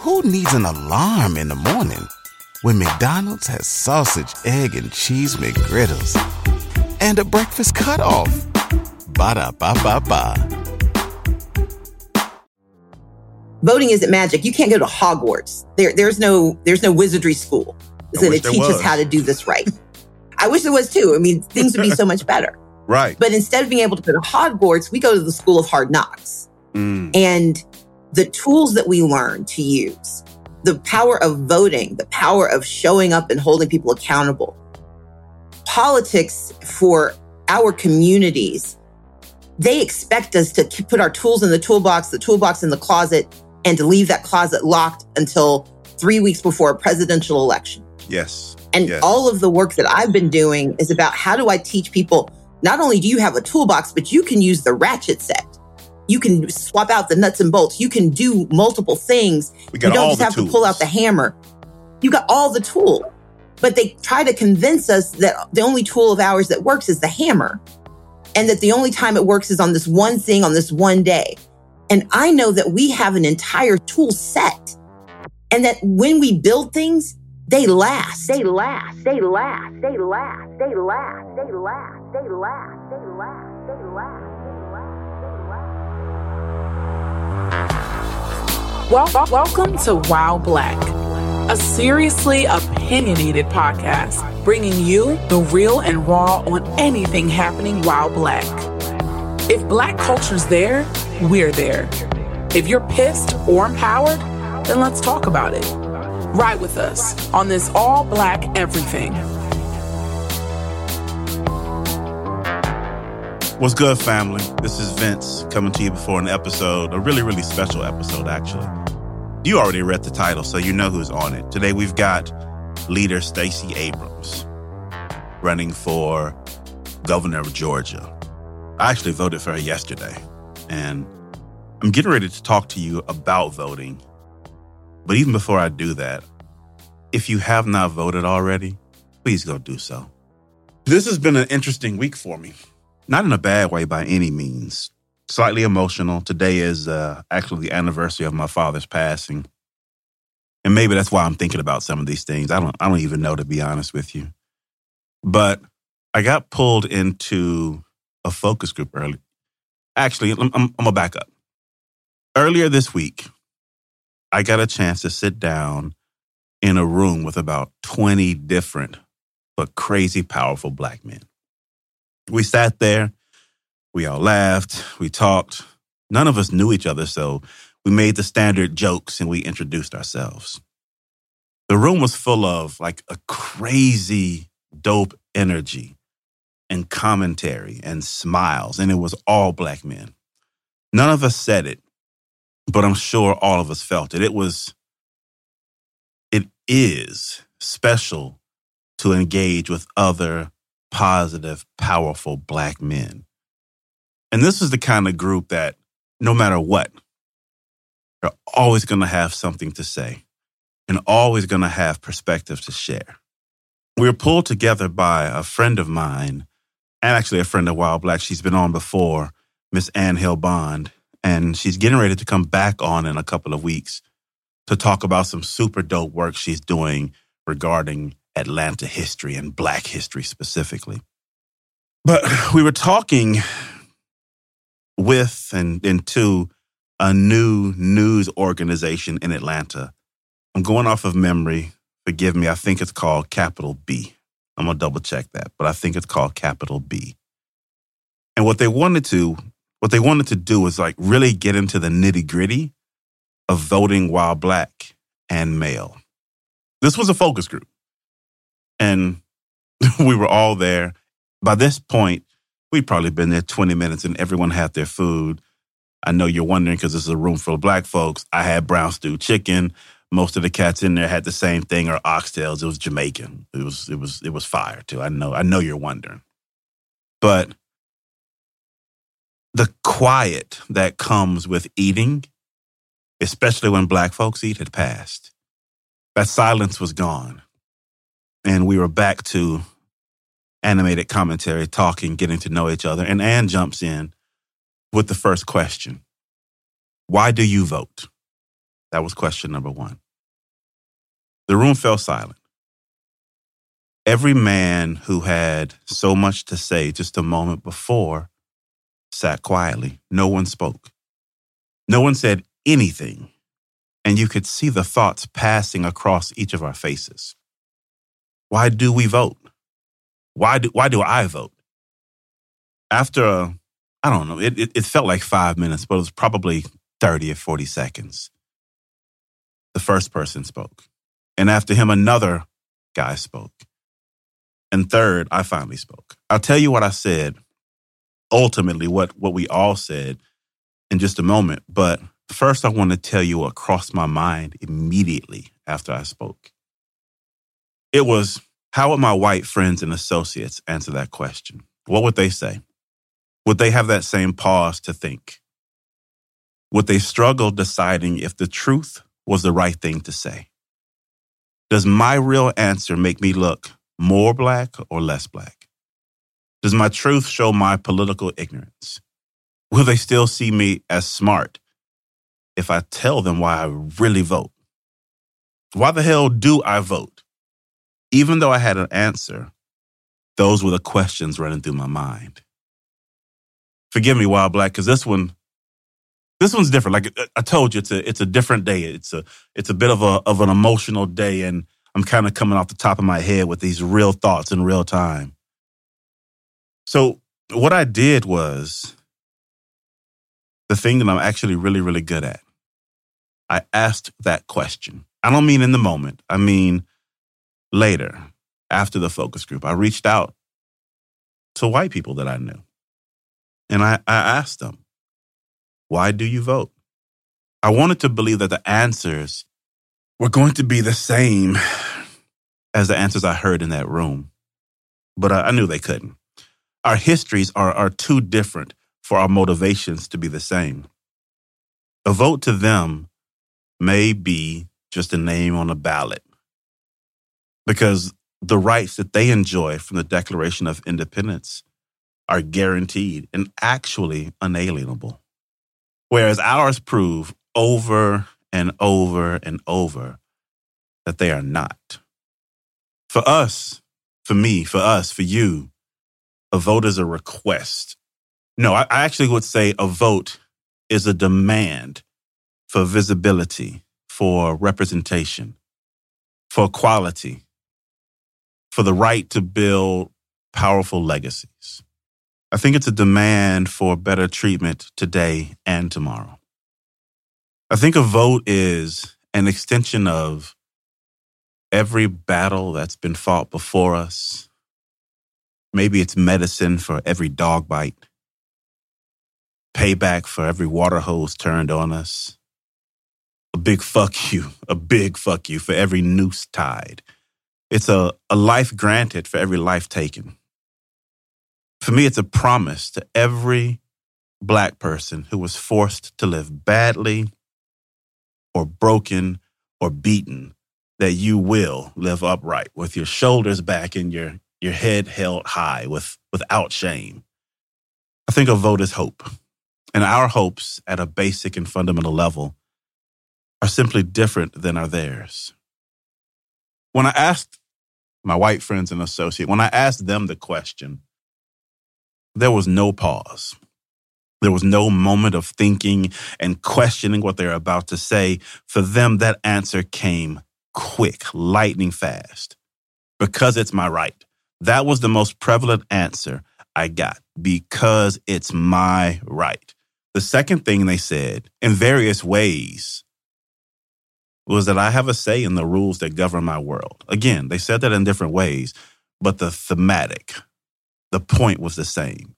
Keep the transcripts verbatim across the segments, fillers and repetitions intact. Who needs an alarm in the morning when McDonald's has sausage, egg, and cheese McGriddles and a breakfast cutoff? Ba-da-ba-ba-ba. Voting isn't magic. You can't go to Hogwarts. There, there's no, there's no wizardry school so that teaches how to do this right. I wish there was too. I mean, things would be so much better. Right. But instead of being able to go to Hogwarts, we go to the School of Hard Knocks. Mm. And the tools that we learn to use, the power of voting, the power of showing up and holding people accountable. Politics for our communities, they expect us to put our tools in the toolbox, the toolbox in the closet, and to leave that closet locked until three weeks before a presidential election. Yes. And yes. all of the work that I've been doing is about how do I teach people, not only do you have a toolbox, but you can use the ratchet set. You can swap out the nuts and bolts. You can do multiple things. You don't just have tools. to pull out the hammer. You got all the tool. But they try to convince us that the only tool of ours that works is the hammer. And that the only time it works is on this one thing, on this one day. And I know that we have an entire tool set. And that when we build things, they last. They last. They last. They last. They last. They last. They last. They last. They last. They last. Well, welcome to While Black, a seriously opinionated podcast, bringing you the real and raw on anything happening while Black. If Black culture's there, we're there. If you're pissed or empowered, then let's talk about it. Ride with us on this all Black everything. What's good, family? This is Vince coming to you before an episode, a really, really special episode, actually. You already read the title, so you know who's on it. Today, we've got leader Stacey Abrams running for governor of Georgia. I actually voted for her yesterday, and I'm getting ready to talk to you about voting. But even before I do that, if you have not voted already, please go do so. This has been an interesting week for me. Not in a bad way by any means. Slightly emotional. Today is uh, actually the anniversary of my father's passing. And maybe that's why I'm thinking about some of these things. I don't I don't even know, to be honest with you. But I got pulled into a focus group early. Actually, I'm, I'm, I'm going to back up. Earlier this week, I got a chance to sit down in a room with about twenty different but crazy powerful Black men. We sat there, we all laughed, we talked. None of us knew each other, so we made the standard jokes and we introduced ourselves. The room was full of like a crazy, dope energy and commentary and smiles, and it was all Black men. None of us said it, but I'm sure all of us felt it. It was, it is special to engage with other positive, powerful Black men. And this is the kind of group that, no matter what, they're always going to have something to say and always going to have perspectives to share. We were pulled together by a friend of mine, and actually a friend of Wild Black. She's been on before, Miss Ann Hill Bond, and she's getting ready to come back on in a couple of weeks to talk about some super dope work she's doing regarding Atlanta history and Black history specifically. But we were talking with and into a new news organization in Atlanta. I'm going off of memory. Forgive me. I think it's called Capital B. I'm going to double check that, but I think it's called Capital B. And what they wanted to, what they wanted to do was like really get into the nitty gritty of voting while Black and male. This was a focus group. And we were all there. By this point, we'd probably been there twenty minutes and everyone had their food. I know you're wondering because this is a room full of Black folks. I had brown stew chicken. Most of the cats in there had the same thing, or oxtails. It was Jamaican. It was it was it was fire too. I know I know you're wondering. But the quiet that comes with eating, especially when Black folks eat, had passed. That silence was gone. And we were back to animated commentary, talking, getting to know each other. And Ann jumps in with the first question. Why do you vote? That was question number one. The room fell silent. Every man who had so much to say just a moment before sat quietly. No one spoke. No one said anything. And you could see the thoughts passing across each of our faces. Why do we vote? Why do, why do I vote? After, a, I don't know, it, it, it felt like five minutes, but it was probably thirty or forty seconds. The first person spoke. And after him, another guy spoke. And third, I finally spoke. I'll tell you what I said, ultimately what, what we all said in just a moment. But first, I want to tell you what crossed my mind immediately after I spoke. It was, how would my white friends and associates answer that question? What would they say? Would they have that same pause to think? Would they struggle deciding if the truth was the right thing to say? Does my real answer make me look more black or less black? Does my truth show my political ignorance? Will they still see me as smart if I tell them why I really vote? Why the hell do I vote? Even though I had an answer, those were the questions running through my mind. Forgive me, Wild Black, because this one, this one's different. Like I told you, it's a it's a different day. It's a it's a bit of a of an emotional day, and I'm kind of coming off the top of my head with these real thoughts in real time. So what I did was the thing that I'm actually really, really good at. I asked that question. I don't mean in the moment. I mean later, after the focus group. I reached out to white people that I knew. And I, I asked them, why do you vote? I wanted to believe that the answers were going to be the same as the answers I heard in that room. But I, I knew they couldn't. Our histories are, are too different for our motivations to be the same. A vote to them may be just a name on a ballot, because the rights that they enjoy from the Declaration of Independence are guaranteed and actually unalienable. Whereas ours prove over and over and over that they are not. For us, for me, for us, for you, a vote is a request. No, I actually would say a vote is a demand for visibility, for representation, for equality, for the right to build powerful legacies. I think it's a demand for better treatment today and tomorrow. I think a vote is an extension of every battle that's been fought before us. Maybe it's medicine for every dog bite, payback for every water hose turned on us, a big fuck you, a big fuck you for every noose tied. It's a, a life granted for every life taken. For me, it's a promise to every black person who was forced to live badly or broken or beaten that you will live upright with your shoulders back and your, your head held high with, without shame. I think a vote is hope. And our hopes at a basic and fundamental level are simply different than are theirs. When I asked my white friends and associates, when I asked them the question, there was no pause. There was no moment of thinking and questioning what they were about to say. For them, that answer came quick, lightning fast, because it's my right. That was the most prevalent answer I got, because it's my right. The second thing they said, in various ways, was that I have a say in the rules that govern my world. Again, they said that in different ways, but the thematic, the point was the same.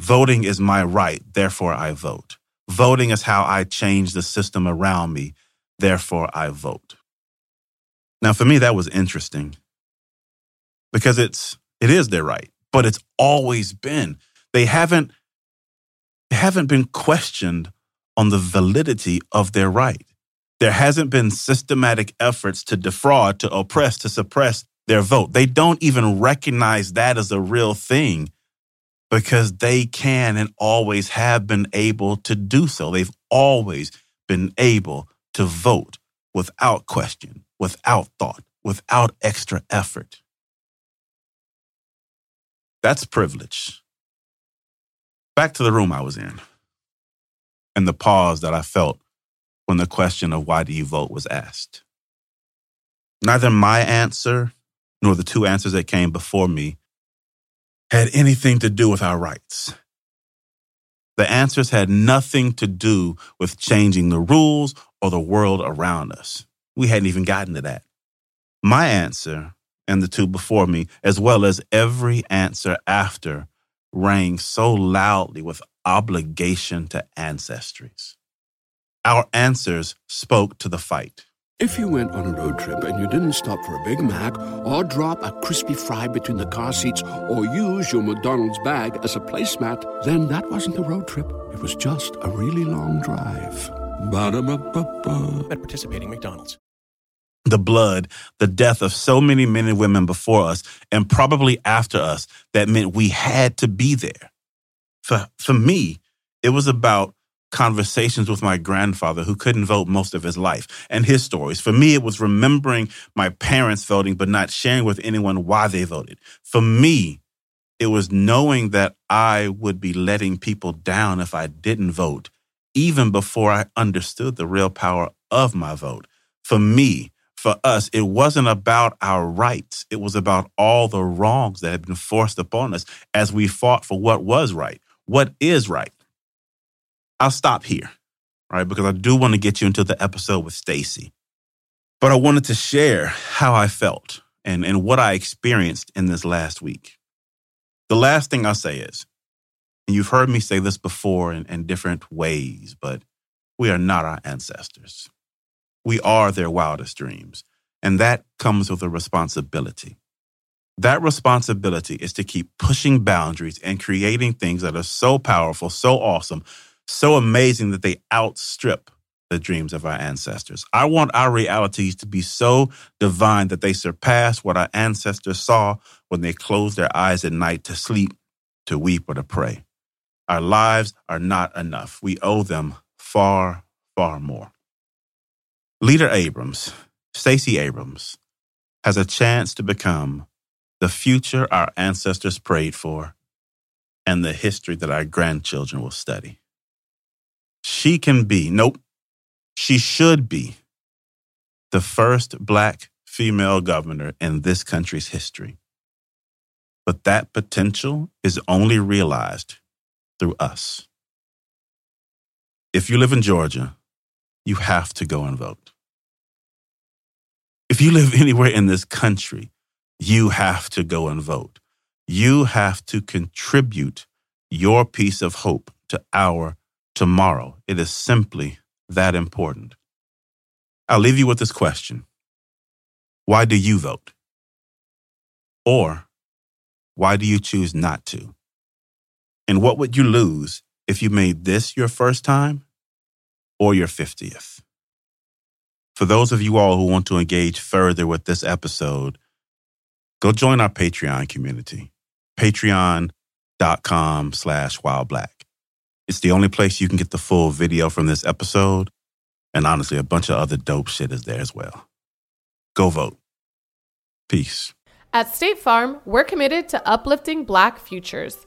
Voting is my right, therefore I vote. Voting is how I change the system around me, therefore I vote. Now, for me, that was interesting because it's it is their right, but it's always been. They haven't they haven't been questioned on the validity of their right. There hasn't been systematic efforts to defraud, to oppress, to suppress their vote. They don't even recognize that as a real thing because they can and always have been able to do so. They've always been able to vote without question, without thought, without extra effort. That's privilege. Back to the room I was in and the pause that I felt when the question of why do you vote was asked. Neither my answer nor the two answers that came before me had anything to do with our rights. The answers had nothing to do with changing the rules or the world around us. We hadn't even gotten to that. My answer and the two before me, as well as every answer after, rang so loudly with obligation to ancestries. Our answers spoke to the fight. If you went on a road trip and you didn't stop for a Big Mac or drop a crispy fry between the car seats or use your McDonald's bag as a placemat, then that wasn't a road trip. It was just a really long drive. Ba-da-ba-ba-ba. At participating McDonald's. The blood, the death of so many men and women before us and probably after us, that meant we had to be there. For, for me, it was about conversations with my grandfather who couldn't vote most of his life and his stories. For me, it was remembering my parents voting but not sharing with anyone why they voted. For me, it was knowing that I would be letting people down if I didn't vote, even before I understood the real power of my vote. For me, for us, it wasn't about our rights. It was about all the wrongs that had been forced upon us as we fought for what was right, what is right. I'll stop here, right? Because I do want to get you into the episode with Stacey. But I wanted to share how I felt and, and what I experienced in this last week. The last thing I'll say is, and you've heard me say this before in, in different ways, but we are not our ancestors. We are their wildest dreams. And that comes with a responsibility. That responsibility is to keep pushing boundaries and creating things that are so powerful, so awesome, so amazing that they outstrip the dreams of our ancestors. I want our realities to be so divine that they surpass what our ancestors saw when they closed their eyes at night to sleep, to weep, or to pray. Our lives are not enough. We owe them far, far more. Leader Abrams, Stacey Abrams, has a chance to become the future our ancestors prayed for and the history that our grandchildren will study. She can be, nope, she should be the first Black female governor in this country's history. But that potential is only realized through us. If you live in Georgia, you have to go and vote. If you live anywhere in this country, you have to go and vote. You have to contribute your piece of hope to our tomorrow. It is simply that important. I'll leave you with this question. Why do you vote? Or why do you choose not to? And what would you lose if you made this your first time or your fiftieth? For those of you all who want to engage further with this episode, go join our Patreon community, patreon.com slash While Black. It's the only place you can get the full video from this episode. And honestly, a bunch of other dope shit is there as well. Go vote. Peace. At State Farm, we're committed to uplifting Black futures.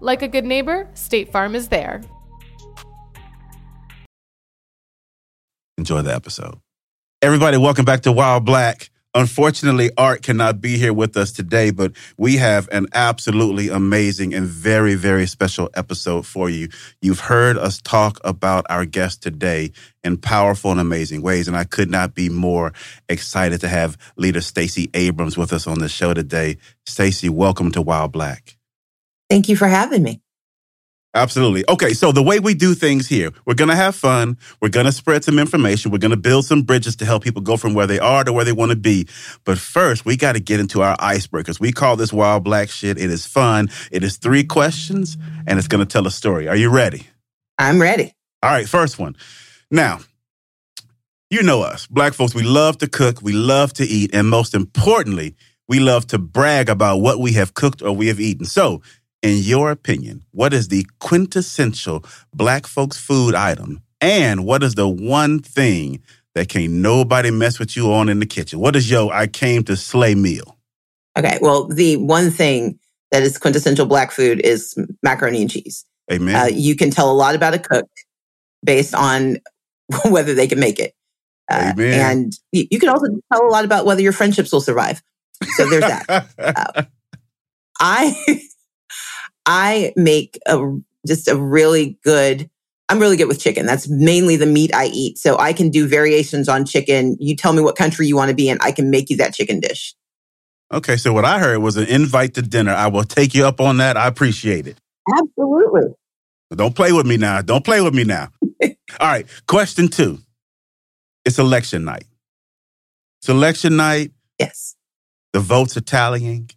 Like a good neighbor, State Farm is there. Enjoy the episode. Everybody, welcome back to While Black. Unfortunately, Art cannot be here with us today, but we have an absolutely amazing and very, very special episode for you. You've heard us talk about our guest today in powerful and amazing ways, and I could not be more excited to have leader Stacey Abrams with us on the show today. Stacey, welcome to While Black. Thank you for having me. Absolutely. Okay, so the way we do things here, we're going to have fun. We're going to spread some information. We're going to build some bridges to help people go from where they are to where they want to be. But first, we got to get into our icebreakers. We call this Wild Black Shit. It is fun. It is three questions, and it's going to tell a story. Are you ready? I'm ready. All right, first one. Now, you know us. Black folks, we love to cook. We love to eat. And most importantly, we love to brag about what we have cooked or we have eaten. So, in your opinion, what is the quintessential Black folks food item? And what is the one thing that can't nobody mess with you on in the kitchen? What is your I came to slay meal? Okay, well, the one thing that is quintessential Black food is macaroni and cheese. Amen. Uh, you can tell a lot about a cook based on whether they can make it. Uh, Amen. And you, you can also tell a lot about whether your friendships will survive. So there's that. uh, I... I make a, just a really good, I'm really good with chicken. That's mainly the meat I eat. So I can do variations on chicken. You tell me what country you want to be in, I can make you that chicken dish. Okay, so what I heard was an invite to dinner. I will take you up on that. I appreciate it. Absolutely. Don't play with me now. Don't play with me now. All right, question two. It's election night. It's election night. Yes. The votes are tallying.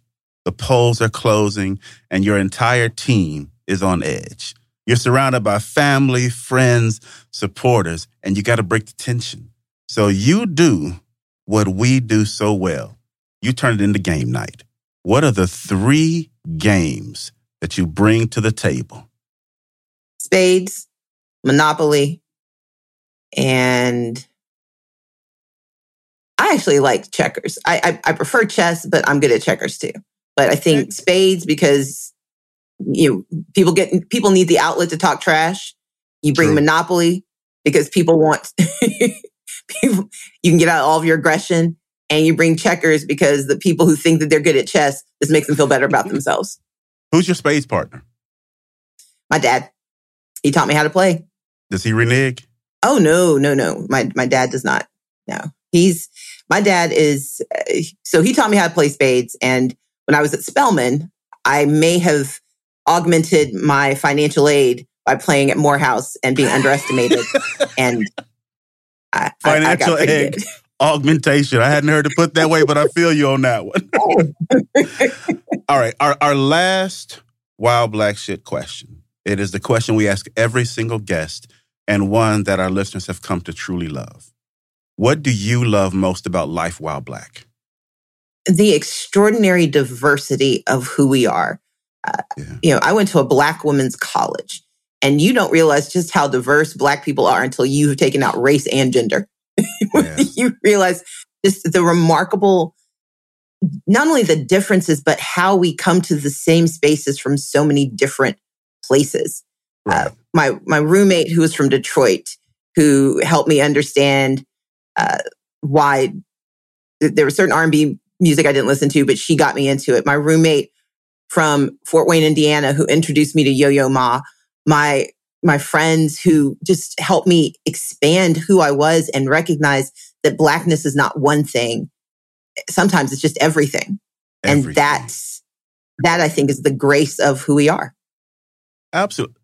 The polls are closing, and your entire team is on edge. You're surrounded by family, friends, supporters, and you got to break the tension. So you do what we do so well. You turn it into game night. What are the three games that you bring to the table? Spades, Monopoly, and I actually like checkers. I, I, I prefer chess, but I'm good at checkers too. But I think spades, because you know, people get people need the outlet to talk trash. You bring True. Monopoly because people want people. You can get out all of your aggression, and you bring checkers because the people who think that they're good at chess, this makes them feel better about themselves. Who's your spades partner? My dad. He taught me how to play. Does he renege? Oh no, no, no. My my dad does not. No, he's my dad is. So he taught me how to play spades. And when I was at Spelman, I may have augmented my financial aid by playing at Morehouse and being underestimated. And I, financial I, I got aid good. Augmentation. I hadn't heard it put that way, but I feel you on that one. All right, our our last Wild Black Shit question. It is the question we ask every single guest, and one that our listeners have come to truly love. What do you love most about life while Black? The extraordinary diversity of who we are. Uh, yeah. You know, I went to a Black women's college, and you don't realize just how diverse Black people are until you've taken out race and gender. Yeah. You realize just the remarkable, not only the differences, but how we come to the same spaces from so many different places. Right. Uh, my my roommate, who was from Detroit, who helped me understand uh, why th- there were certain R and B music I didn't listen to, but she got me into it. My roommate from Fort Wayne, Indiana, who introduced me to Yo-Yo Ma. My my friends who just helped me expand who I was and recognize that Blackness is not one thing. Sometimes it's just everything. everything. And that's, that I think is the grace of who we are. Absolutely.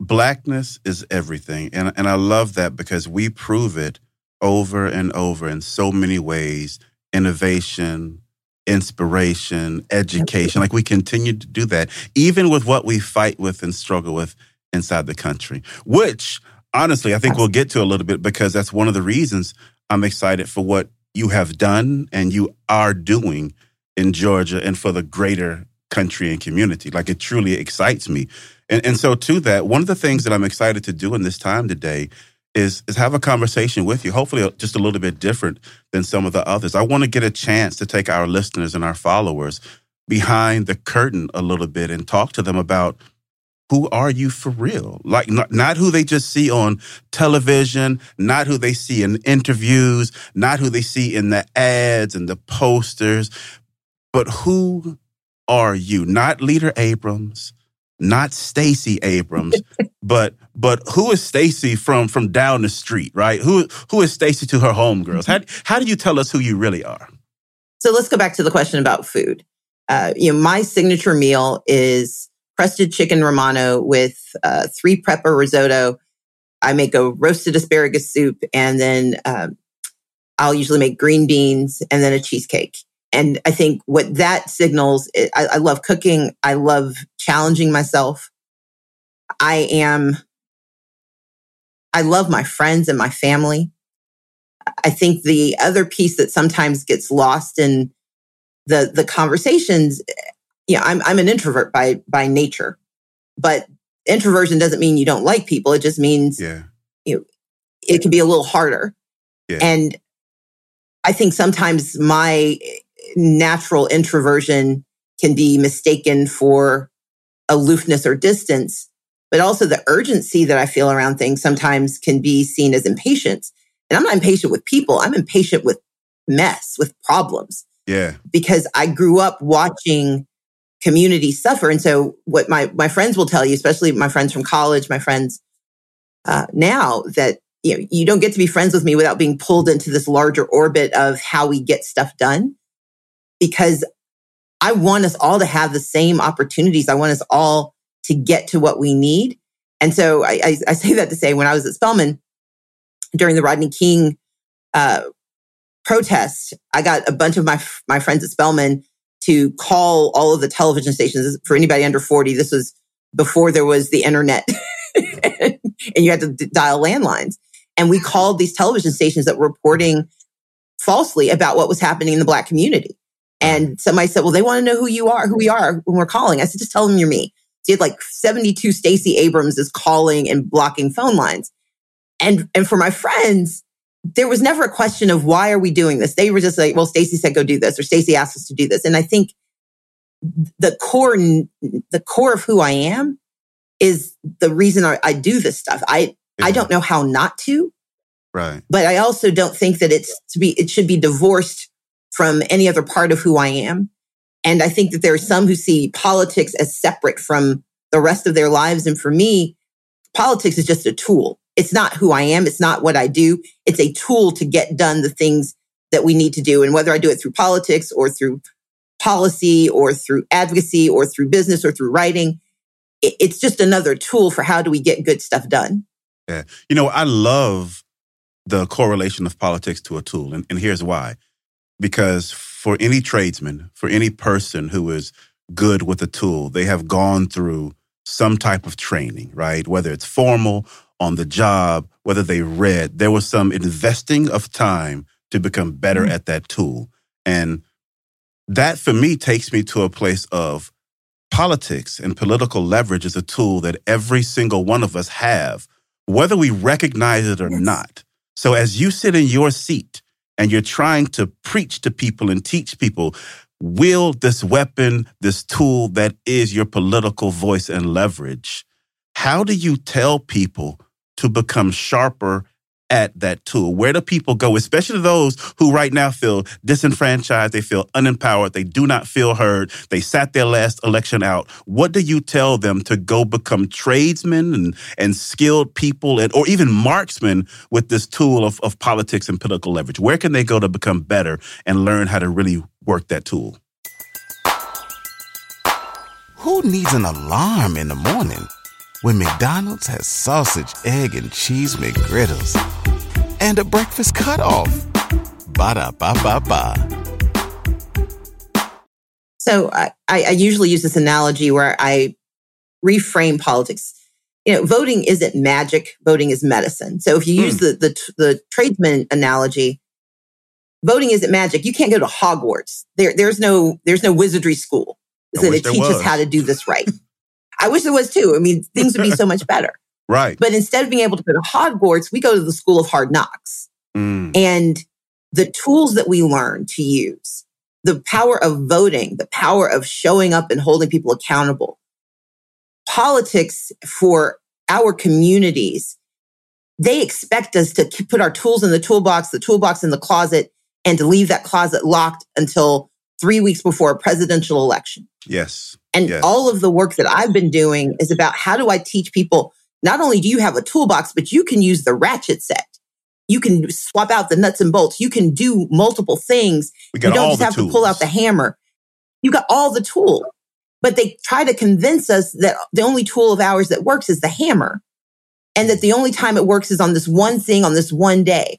Blackness is everything. And, and I love that because we prove it over and over in so many ways. Innovation, inspiration, education. Like we continue to do that, even with what we fight with and struggle with inside the country, which honestly, I think we'll get to a little bit because that's one of the reasons I'm excited for what you have done and you are doing in Georgia and for the greater country and community. Like it truly excites me. And, and so to that, one of the things that I'm excited to do in this time today Is, is have a conversation with you, hopefully just a little bit different than some of the others. I want to get a chance to take our listeners and our followers behind the curtain a little bit and talk to them about who are you for real? Like not, not who they just see on television, not who they see in interviews, not who they see in the ads and the posters, but who are you? Not Leader Abrams, not Stacey Abrams, but but who is Stacey from from down the street, right? Who who is Stacey to her homegirls? How how do you tell us who you really are? So let's go back to the question about food. Uh, you know, my signature meal is crusted chicken Romano with uh, three pepper risotto. I make a roasted asparagus soup, and then um, I'll usually make green beans and then a cheesecake. And I think what that signals, I, I love cooking. I love challenging myself. I am, I love my friends and my family. I think the other piece that sometimes gets lost in the the conversations, you know, I'm I'm an introvert by by nature, but introversion doesn't mean you don't like people. It just means yeah. you know, it can be a little harder. Yeah. And I think sometimes my natural introversion can be mistaken for aloofness or distance, but also the urgency that I feel around things sometimes can be seen as impatience. And I'm not impatient with people. I'm impatient with mess, with problems. Yeah. Because I grew up watching community suffer. And so what my, my friends will tell you, especially my friends from college, my friends uh, now, that you know, you don't get to be friends with me without being pulled into this larger orbit of how we get stuff done. Because I want us all to have the same opportunities. I want us all to get to what we need. And so I, I, I say that to say, when I was at Spelman, during the Rodney King uh, protest, I got a bunch of my my friends at Spelman to call all of the television stations. For anybody under forty, this was before there was the internet, and you had to d- dial landlines. And we called these television stations that were reporting falsely about what was happening in the Black community. And somebody said, "Well, they want to know who you are, who we are when we're calling." I said, "Just tell them you're me." So you had like seventy-two Stacey Abrams is calling and blocking phone lines. And and for my friends, there was never a question of why are we doing this? They were just like, well, Stacey said go do this, or Stacey asked us to do this. And I think the core the core of who I am is the reason I, I do this stuff. I yeah. I don't know how not to, right? But I also don't think that it's to be it should be divorced from any other part of who I am. And I think that there are some who see politics as separate from the rest of their lives. And for me, politics is just a tool. It's not who I am. It's not what I do. It's a tool to get done the things that we need to do. And whether I do it through politics or through policy or through advocacy or through business or through writing, it's just another tool for how do we get good stuff done. Yeah. You know, I love the correlation of politics to a tool. And, and here's why. Because for any tradesman, for any person who is good with a tool, they have gone through some type of training, right? Whether it's formal, on the job, whether they read, there was some investing of time to become better mm-hmm. at that tool. And that for me takes me to a place of politics and political leverage is a tool that every single one of us have, whether we recognize it or yes. not. So as you sit in your seat and you're trying to preach to people and teach people, wield this weapon, this tool that is your political voice and leverage. How do you tell people to become sharper at that tool? Where do people go, especially those who right now feel disenfranchised, they feel unempowered, they do not feel heard, they sat their last election out? What do you tell them to go become tradesmen and, and skilled people and, or even marksmen with this tool of, of politics and political leverage? Where can they go to become better and learn how to really work that tool? Who needs an alarm in the morning when McDonald's has sausage, egg, and cheese McGriddles and a breakfast cutoff? Ba-da-ba-ba-ba. So I, I usually use this analogy where I reframe politics. You know, voting isn't magic. Voting is medicine. So if you use mm. the, the the tradesman analogy, voting isn't magic. You can't go to Hogwarts. There, there's no there's no wizardry school so that teaches how to do this right. I wish there was too. I mean, things would be so much better. Right. But instead of being able to go to Hogwarts, we go to the school of hard knocks. Mm. And the tools that we learn to use, the power of voting, the power of showing up and holding people accountable. Politics for our communities, they expect us to put our tools in the toolbox, the toolbox in the closet, and to leave that closet locked until three weeks before a presidential election. Yes. And yes. all of the work that I've been doing is about how do I teach people, not only do you have a toolbox, but you can use the ratchet set. You can swap out the nuts and bolts. You can do multiple things. You don't just have tools. to pull out the hammer. You got all the tools. But they try to convince us that the only tool of ours that works is the hammer, and that the only time it works is on this one thing, on this one day.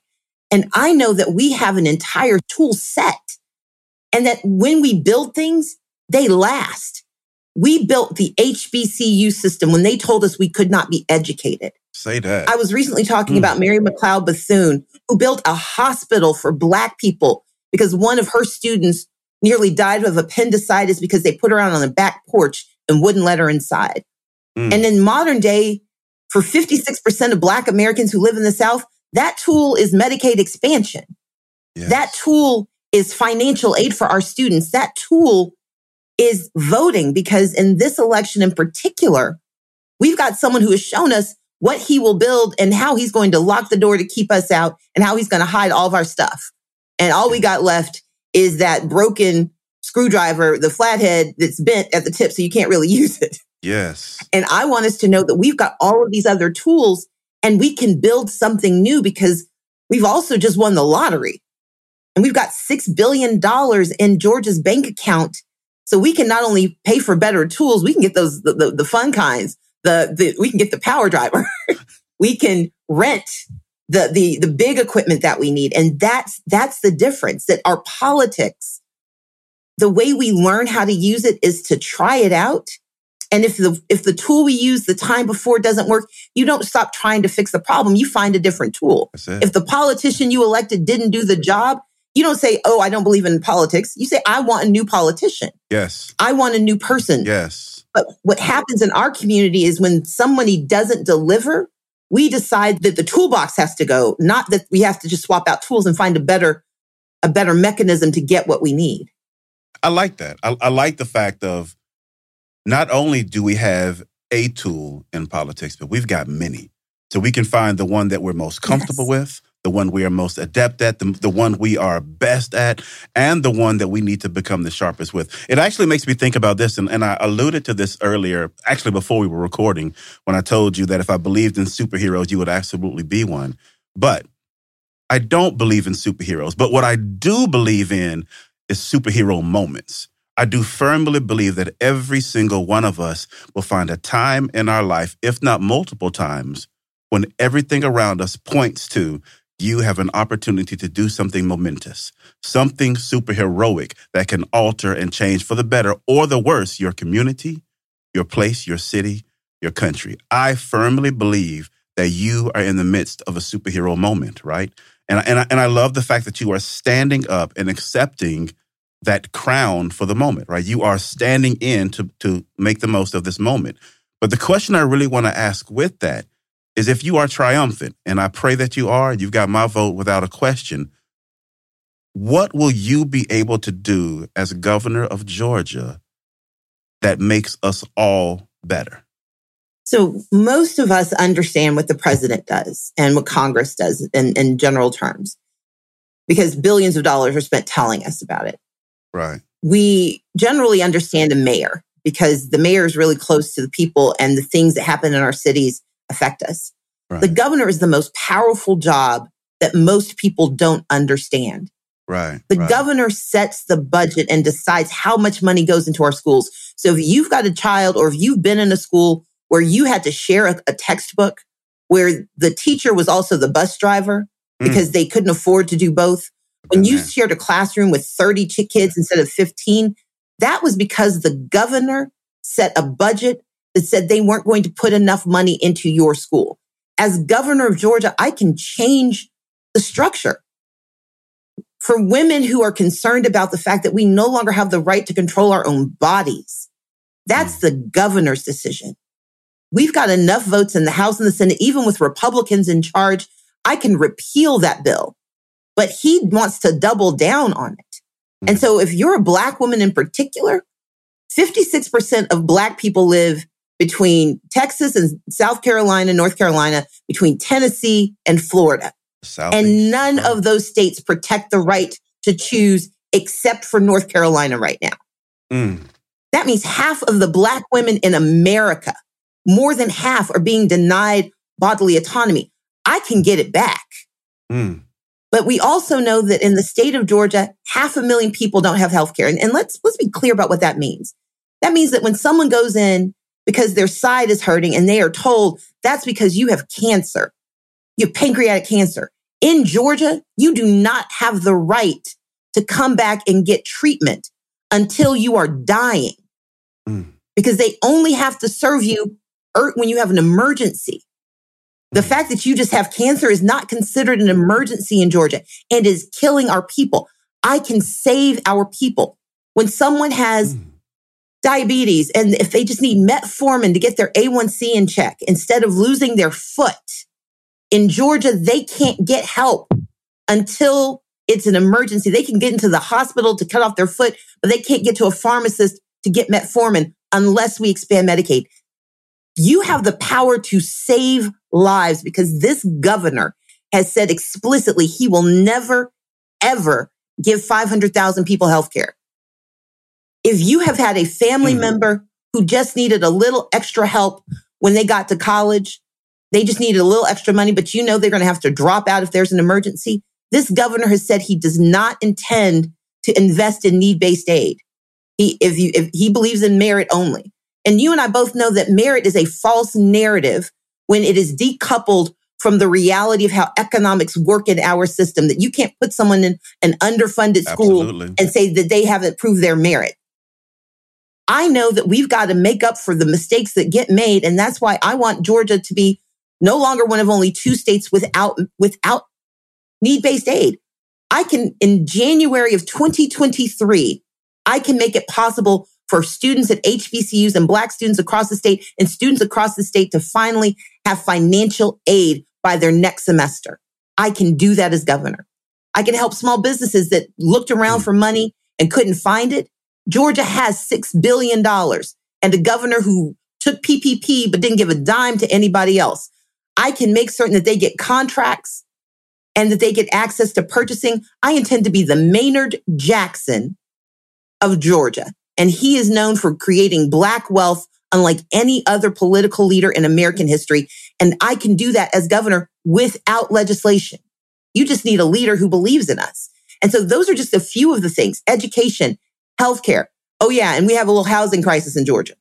And I know that we have an entire tool set, and that when we build things, they last. We built the H B C U system when they told us we could not be educated. Say that. I was recently talking mm. about Mary McLeod Bethune, who built a hospital for Black people because one of her students nearly died of appendicitis because they put her out on the back porch and wouldn't let her inside. Mm. And in modern day, for fifty-six percent of Black Americans who live in the South, that tool is Medicaid expansion. Yes. That tool is financial aid for our students. That tool is voting, because in this election in particular, we've got someone who has shown us what he will build and how he's going to lock the door to keep us out and how he's going to hide all of our stuff. And all we got left is that broken screwdriver, the flathead that's bent at the tip so you can't really use it. Yes. And I want us to know that we've got all of these other tools and we can build something new, because we've also just won the lottery and we've got six billion dollars in Georgia's bank account. So we can not only pay for better tools, we can get those, the, the, the fun kinds, the, the, we can get the power driver. We can rent the, the, the big equipment that we need. And that's, that's the difference, that our politics, the way we learn how to use it is to try it out. And if the, if the tool we used the time before doesn't work, you don't stop trying to fix the problem. You find a different tool. If the politician you elected didn't do the job, you don't say, oh, I don't believe in politics. You say, I want a new politician. Yes. I want a new person. Yes. But what happens in our community is when somebody doesn't deliver, we decide that the toolbox has to go, not that we have to just swap out tools and find a better, a better mechanism to get what we need. I like that. I, I like the fact of, not only do we have a tool in politics, but we've got many. So we can find the one that we're most comfortable yes. with, the one we are most adept at, the, the one we are best at, and the one that we need to become the sharpest with. It actually makes me think about this, and, and I alluded to this earlier, actually before we were recording, when I told you that if I believed in superheroes, you would absolutely be one. But I don't believe in superheroes. But what I do believe in is superhero moments. I do firmly believe that every single one of us will find a time in our life, if not multiple times, when everything around us points to you have an opportunity to do something momentous, something superheroic that can alter and change for the better or the worse your community, your place, your city, your country. I firmly believe that you are in the midst of a superhero moment, right? And I, and I, and I love the fact that you are standing up and accepting that crown for the moment, right? You are standing in to, to make the most of this moment. But the question I really want to ask with that is, if you are triumphant, and I pray that you are, you've got my vote without a question, what will you be able to do as governor of Georgia that makes us all better? So most of us understand what the president does and what Congress does in, in general terms, because billions of dollars are spent telling us about it. Right. We generally understand a mayor, because the mayor is really close to the people and the things that happen in our cities affect us. Right. The governor is the most powerful job that most people don't understand. Right. The right. governor sets the budget and decides how much money goes into our schools. So if you've got a child, or if you've been in a school where you had to share a, a textbook, where the teacher was also the bus driver mm. because they couldn't afford to do both, when you shared a classroom with thirty kids instead of fifteen, that was because the governor set a budget that said they weren't going to put enough money into your school. As governor of Georgia, I can change the structure. For women who are concerned about the fact that we no longer have the right to control our own bodies, that's the governor's decision. We've got enough votes in the House and the Senate, even with Republicans in charge. I can repeal that bill. But he wants to double down on it. And so if you're a Black woman in particular, fifty-six percent of Black people live between Texas and South Carolina, North Carolina, between Tennessee and Florida. South and none Florida. Of those states protect the right to choose except for North Carolina right now. Mm. That means half of the Black women in America, more than half, are being denied bodily autonomy. I can get it back. Mm. But we also know that in the state of Georgia, half a million people don't have health care. And, and let's, let's be clear about what that means. That means that when someone goes in because their side is hurting and they are told that's because you have cancer, you have pancreatic cancer. In Georgia, you do not have the right to come back and get treatment until you are dying mm. because they only have to serve you when you have an emergency. The fact that you just have cancer is not considered an emergency in Georgia and is killing our people. I can save our people. When someone has mm. diabetes and if they just need metformin to get their A one C in check instead of losing their foot, in Georgia, they can't get help until it's an emergency. They can get into the hospital to cut off their foot, but they can't get to a pharmacist to get metformin unless we expand Medicaid. You have the power to save lives because this governor has said explicitly he will never, ever give five hundred thousand people health care. If you have had a family mm-hmm. member who just needed a little extra help when they got to college, they just needed a little extra money, but you know they're going to have to drop out if there's an emergency. This governor has said he does not intend to invest in need-based aid. He, if you, if he believes in merit only. And you and I both know that merit is a false narrative when it is decoupled from the reality of how economics work in our system, that you can't put someone in an underfunded school Absolutely. And say that they haven't proved their merit. I know that we've got to make up for the mistakes that get made. And that's why I want Georgia to be no longer one of only two states without, without need-based aid. I can, in January of twenty twenty-three, I can make it possible for students at H B C Us and Black students across the state and students across the state to finally have financial aid by their next semester. I can do that as governor. I can help small businesses that looked around for money and couldn't find it. Georgia has six billion dollars and a governor who took P P P but didn't give a dime to anybody else. I can make certain that they get contracts and that they get access to purchasing. I intend to be the Maynard Jackson of Georgia. And he is known for creating Black wealth unlike any other political leader in American history. And I can do that as governor without legislation. You just need a leader who believes in us. And so those are just a few of the things: education, healthcare. Oh, yeah. And we have a little housing crisis in Georgia.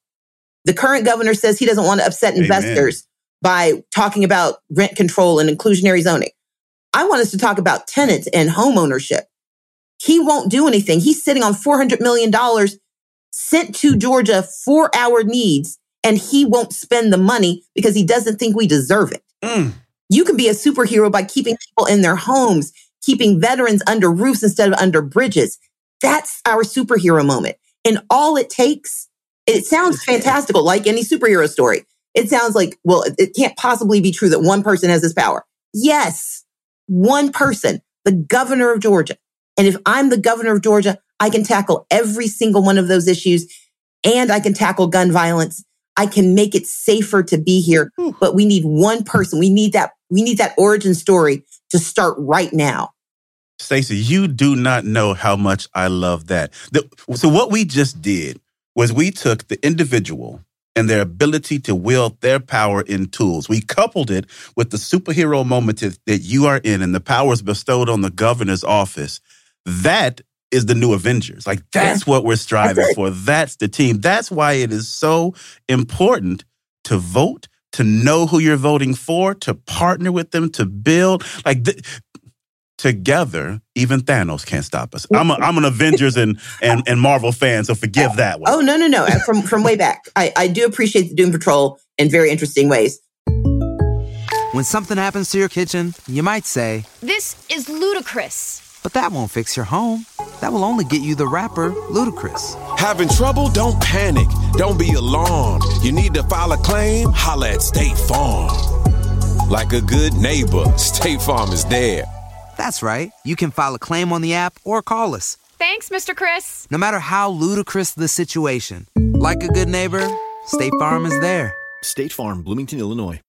The current governor says he doesn't want to upset investors Amen. By talking about rent control and inclusionary zoning. I want us to talk about tenants and home ownership. He won't do anything. He's sitting on four hundred million dollars sent to Georgia for our needs, and he won't spend the money because he doesn't think we deserve it. Mm. You can be a superhero by keeping people in their homes, keeping veterans under roofs instead of under bridges. That's our superhero moment. And all it takes, it sounds fantastical, like any superhero story. It sounds like, well, it can't possibly be true that one person has this power. Yes, one person, the governor of Georgia. And if I'm the governor of Georgia, I can tackle every single one of those issues, and I can tackle gun violence. I can make it safer to be here, but we need one person. We need that. We need that origin story to start right now. Stacey, you do not know how much I love that. The, so what we just did was we took the individual and their ability to wield their power in tools. We coupled it with the superhero moment that you are in and the powers bestowed on the governor's office. That is the new Avengers. Like, that's what we're striving that's for. That's the team. That's why it is so important to vote, to know who you're voting for, to partner with them, to build. Like, th- together, even Thanos can't stop us. I'm, a, I'm an Avengers and, and and Marvel fan, so forgive that one. Oh, no, no, no. From, from way back. I, I do appreciate the Doom Patrol in very interesting ways. When something happens to your kitchen, you might say, "This is ludicrous." But that won't fix your home. That will only get you the rapper, Ludacris. Having trouble? Don't panic. Don't be alarmed. You need to file a claim? Holla at State Farm. Like a good neighbor, State Farm is there. That's right. You can file a claim on the app or call us. Thanks, Mister Chris. No matter how ludicrous the situation, like a good neighbor, State Farm is there. State Farm, Bloomington, Illinois.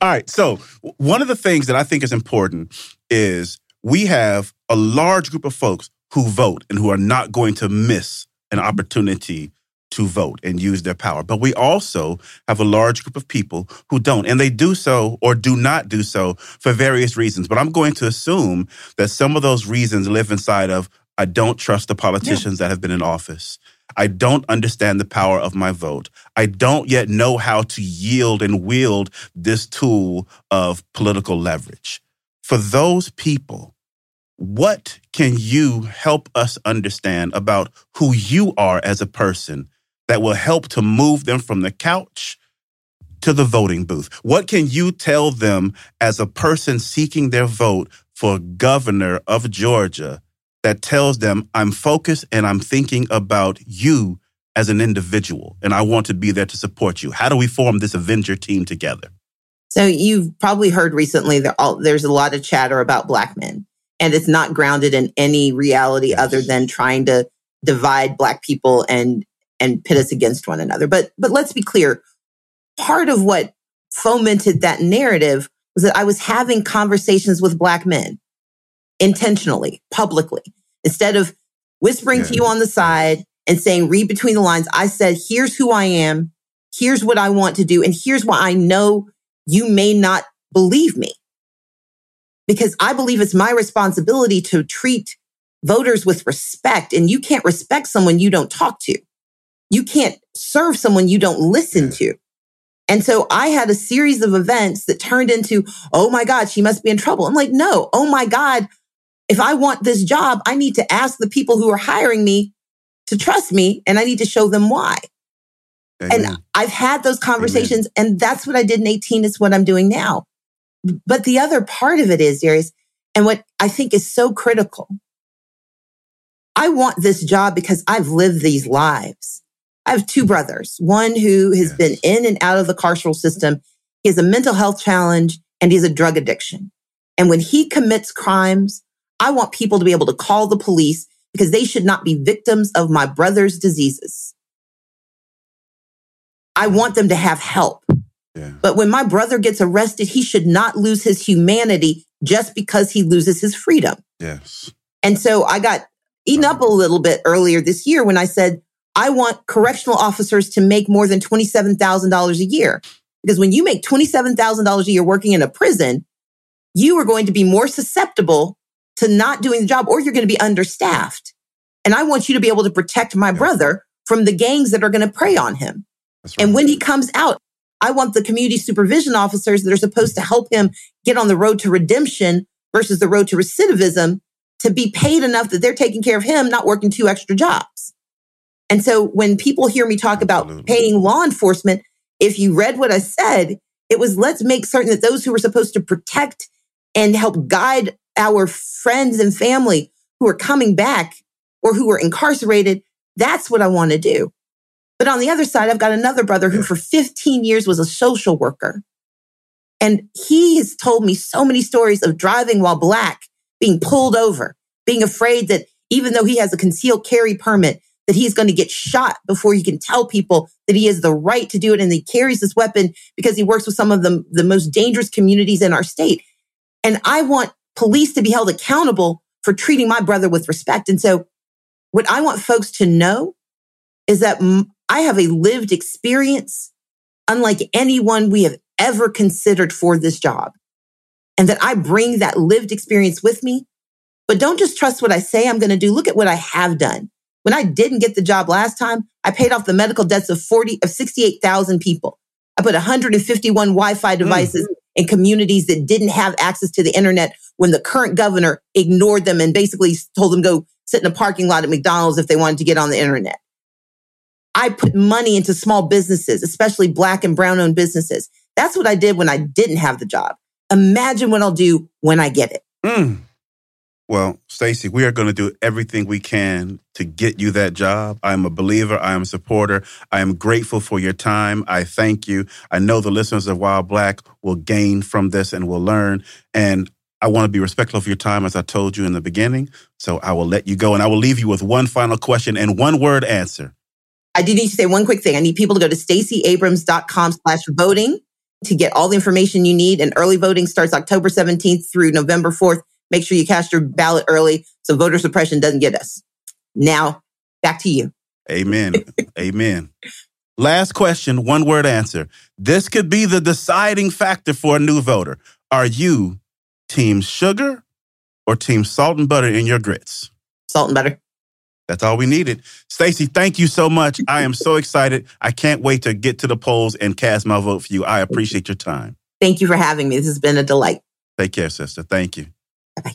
All right. So one of the things that I think is important is we have a large group of folks who vote and who are not going to miss an opportunity to vote and use their power. But we also have a large group of people who don't. And they do so or do not do so for various reasons. But I'm going to assume that some of those reasons live inside of I don't trust the politicians yeah. that have been in office. I don't understand the power of my vote. I don't yet know how to yield and wield this tool of political leverage. For those people, what can you help us understand about who you are as a person that will help to move them from the couch to the voting booth? What can you tell them as a person seeking their vote for governor of Georgia that tells them, I'm focused and I'm thinking about you as an individual, and I want to be there to support you? How do we form this Avenger team together? So you've probably heard recently that all, there's a lot of chatter about Black men, and it's not grounded in any reality other than trying to divide Black people and and pit us against one another. But but let's be clear, part of what fomented that narrative was that I was having conversations with Black men intentionally, publicly. Instead of whispering yeah. to you on the side and saying, read between the lines, I said, here's who I am, here's what I want to do, and here's why I know you may not believe me. Because I believe it's my responsibility to treat voters with respect, and you can't respect someone you don't talk to. You can't serve someone you don't listen to. And so I had a series of events that turned into, oh my God, she must be in trouble. I'm like, no, oh my God, if I want this job, I need to ask the people who are hiring me to trust me, and I need to show them why. Amen. And I've had those conversations, Amen. And that's what I did in eighteen. It's what I'm doing now. But the other part of it is, Darius, and what I think is so critical, I want this job because I've lived these lives. I have two brothers, one who has yes. been in and out of the carceral system. He has a mental health challenge and he has a drug addiction. And when he commits crimes, I want people to be able to call the police because they should not be victims of my brother's diseases. I want them to have help. Yeah. But when my brother gets arrested, he should not lose his humanity just because he loses his freedom. Yes. And so I got eaten up a little bit earlier this year when I said, I want correctional officers to make more than twenty-seven thousand dollars a year. Because when you make twenty-seven thousand dollars a year working in a prison, you are going to be more susceptible to not doing the job, or you're going to be understaffed. And I want you to be able to protect my yeah. brother from the gangs that are going to prey on him. That's right. And when he comes out, I want the community supervision officers that are supposed to help him get on the road to redemption versus the road to recidivism to be paid enough that they're taking care of him, not working two extra jobs. And so when people hear me talk Absolutely. About paying law enforcement, if you read what I said, it was let's make certain that those who are supposed to protect and help guide our friends and family who are coming back or who are incarcerated, that's what I want to do. But on the other side, I've got another brother who for fifteen years was a social worker. And he has told me so many stories of driving while Black, being pulled over, being afraid that even though he has a concealed carry permit, that he's going to get shot before he can tell people that he has the right to do it. And he carries this weapon because he works with some of the, the most dangerous communities in our state. And I want police to be held accountable for treating my brother with respect. And so what I want folks to know is that I have a lived experience unlike anyone we have ever considered for this job. And that I bring that lived experience with me. But don't just trust what I say I'm going to do. Look at what I have done. When I didn't get the job last time, I paid off the medical debts of forty of sixty-eight thousand people. I put one hundred fifty-one Wi-Fi devices mm. in communities that didn't have access to the internet when the current governor ignored them and basically told them go sit in a parking lot at McDonald's if they wanted to get on the internet. I put money into small businesses, especially Black and brown owned businesses. That's what I did when I didn't have the job. Imagine what I'll do when I get it. Mm. Well, Stacey, we are going to do everything we can to get you that job. I am a believer. I am a supporter. I am grateful for your time. I thank you. I know the listeners of Wild Black will gain from this and will learn. And I want to be respectful of your time, as I told you in the beginning. So I will let you go. And I will leave you with one final question and one word answer. I do need to say one quick thing. I need people to go to stacey abrams dot com slash voting to get all the information you need. And early voting starts October seventeenth through November fourth. Make sure you cast your ballot early so voter suppression doesn't get us. Now, back to you. Amen. Amen. Last question, one word answer. This could be the deciding factor for a new voter. Are you team sugar or team salt and butter in your grits? salt and butter. That's all we needed. Stacey, thank you so much. I am so excited. I can't wait to get to the polls and cast my vote for you. I appreciate your time. Thank you for having me. This has been a delight. Take care, sister. Thank you. Bye-bye.